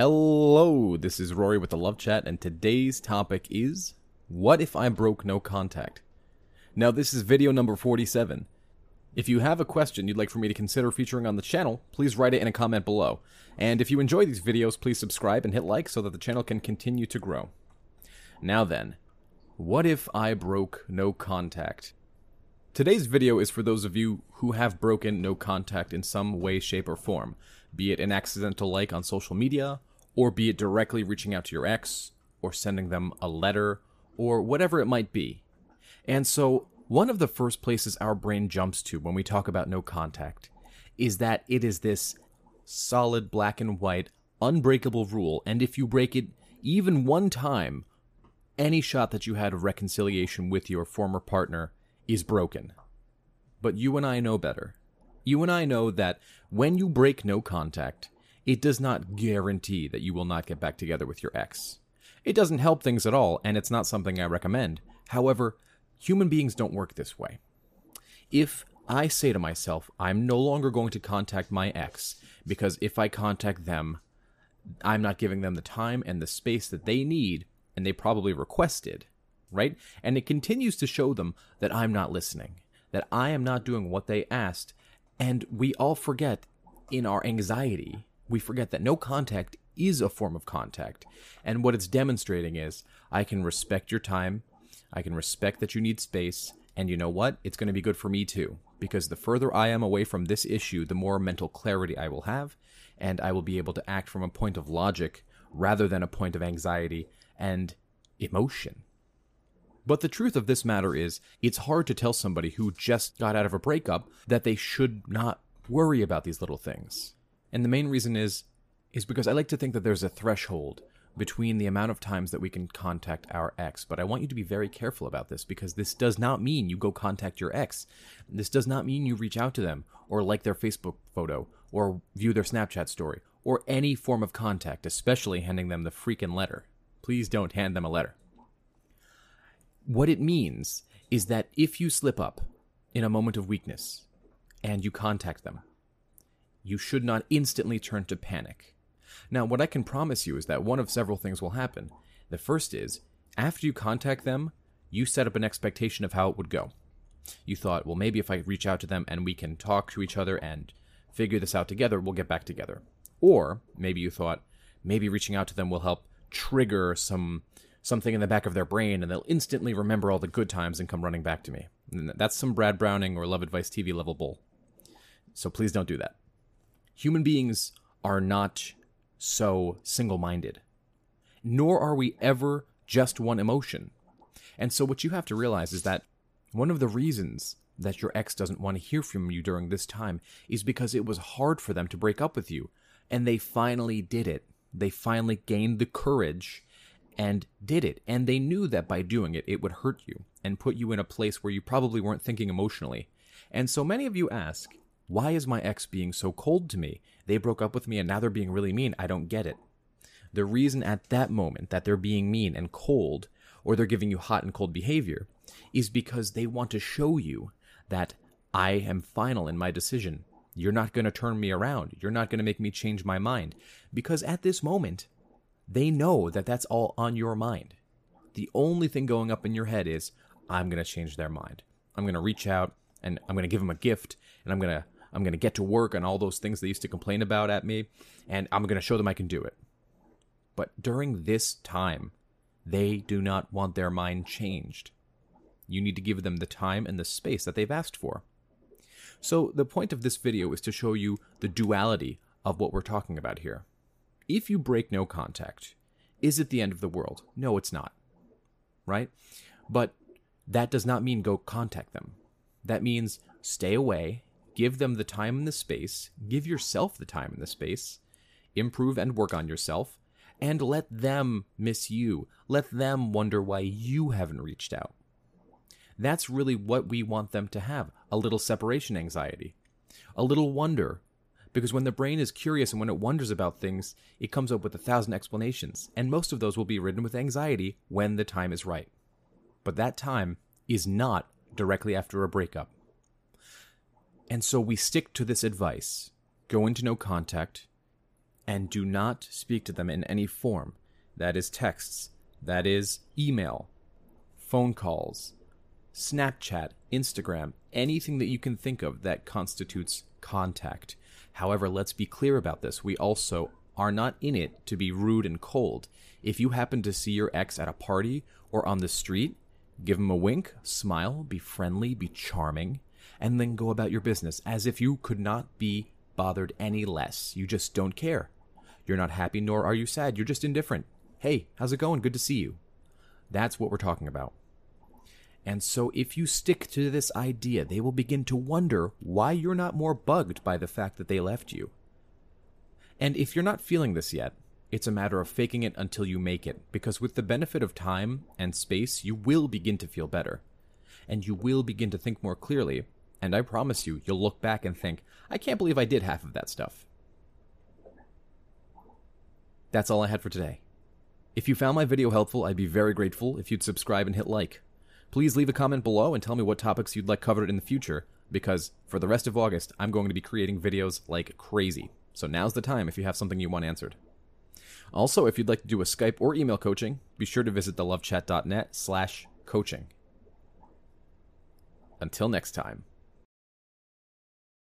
Hello, this is Rory with The Love Chat, and today's topic is, what if I broke no contact? Now, this is video number 47. If you have a question you'd like for me to consider featuring on the channel, please write it in a comment below. And if you enjoy these videos, please subscribe and hit like so that the channel can continue to grow. Now then, what if I broke no contact? Today's video is for those of you who have broken no contact in some way, shape, or form, be it an accidental like on social media, or be it directly reaching out to your ex, or sending them a letter, or whatever it might be. And so, one of the first places our brain jumps to when we talk about no contact is that it is this solid black and white, unbreakable rule, and if you break it even one time, any shot that you had of reconciliation with your former partner is broken. But you and I know better. You and I know that when you break no contact, it does not guarantee that you will not get back together with your ex. It doesn't help things at all, and it's not something I recommend. However, human beings don't work this way. If I say to myself, I'm no longer going to contact my ex, because if I contact them, I'm not giving them the time and the space that they need, and they probably requested, right? And it continues to show them that I'm not listening, that I am not doing what they asked. And we all forget in our anxiety, we forget that no contact is a form of contact. And what it's demonstrating is, I can respect your time, I can respect that you need space, and you know what? It's going to be good for me too, because the further I am away from this issue, the more mental clarity I will have, and I will be able to act from a point of logic rather than a point of anxiety and emotion. But the truth of this matter is, it's hard to tell somebody who just got out of a breakup that they should not worry about these little things. And the main reason is because I like to think that there's a threshold between the amount of times that we can contact our ex. But I want you to be very careful about this, because this does not mean you go contact your ex. This does not mean you reach out to them or like their Facebook photo or view their Snapchat story or any form of contact, especially handing them the freaking letter. Please don't hand them a letter. What it means is that if you slip up in a moment of weakness and you contact them, you should not instantly turn to panic. Now, what I can promise you is that one of several things will happen. The first is, after you contact them, you set up an expectation of how it would go. You thought, well, maybe if I reach out to them and we can talk to each other and figure this out together, we'll get back together. Or maybe you thought, maybe reaching out to them will help trigger something in the back of their brain, and they'll instantly remember all the good times and come running back to me. And that's some Brad Browning or Love Advice TV level bull. So please don't do that. Human beings are not so single-minded, nor are we ever just one emotion. And so what you have to realize is that one of the reasons that your ex doesn't want to hear from you during this time is because it was hard for them to break up with you, and they finally did it. They finally gained the courage and did it, and they knew that by doing it, it would hurt you and put you in a place where you probably weren't thinking emotionally. And so many of you ask, why is my ex being so cold to me? They broke up with me and now they're being really mean. I don't get it. The reason at that moment that they're being mean and cold, or they're giving you hot and cold behavior, is because they want to show you that I am final in my decision. You're not going to turn me around. You're not going to make me change my mind. Because at this moment, they know that that's all on your mind. The only thing going up in your head is, I'm going to change their mind. I'm going to reach out, and I'm going to give them a gift, and I'm going to get to work on all those things they used to complain about at me, and I'm going to show them I can do it. But during this time, they do not want their mind changed. You need to give them the time and the space that they've asked for. So the point of this video is to show you the duality of what we're talking about here. If you break no contact, is it the end of the world? No, it's not, right? But that does not mean go contact them. That means stay away, give them the time and the space, give yourself the time and the space, improve and work on yourself, and let them miss you. Let them wonder why you haven't reached out. That's really what we want them to have, a little separation anxiety, a little wonder. Because when the brain is curious and when it wonders about things, it comes up with 1,000 explanations, and most of those will be ridden with anxiety when the time is right. But that time is not directly after a breakup. And so we stick to this advice. Go into no contact, and do not speak to them in any form. That is texts, that is email, phone calls, Snapchat, Instagram, anything that you can think of that constitutes contact. However, let's be clear about this. We also are not in it to be rude and cold. If you happen to see your ex at a party or on the street, give him a wink, smile, be friendly, be charming, and then go about your business as if you could not be bothered any less. You just don't care. You're not happy, nor are you sad. You're just indifferent. Hey, how's it going? Good to see you. That's what we're talking about. And so if you stick to this idea, they will begin to wonder why you're not more bugged by the fact that they left you. And if you're not feeling this yet, it's a matter of faking it until you make it, because with the benefit of time and space, you will begin to feel better, and you will begin to think more clearly, and I promise you, you'll look back and think, I can't believe I did half of that stuff. That's all I had for today. If you found my video helpful, I'd be very grateful if you'd subscribe and hit like. Please leave a comment below and tell me what topics you'd like covered in the future, because for the rest of August, I'm going to be creating videos like crazy. So now's the time if you have something you want answered. Also, if you'd like to do a Skype or email coaching, be sure to visit thelovechat.net/coaching. Until next time.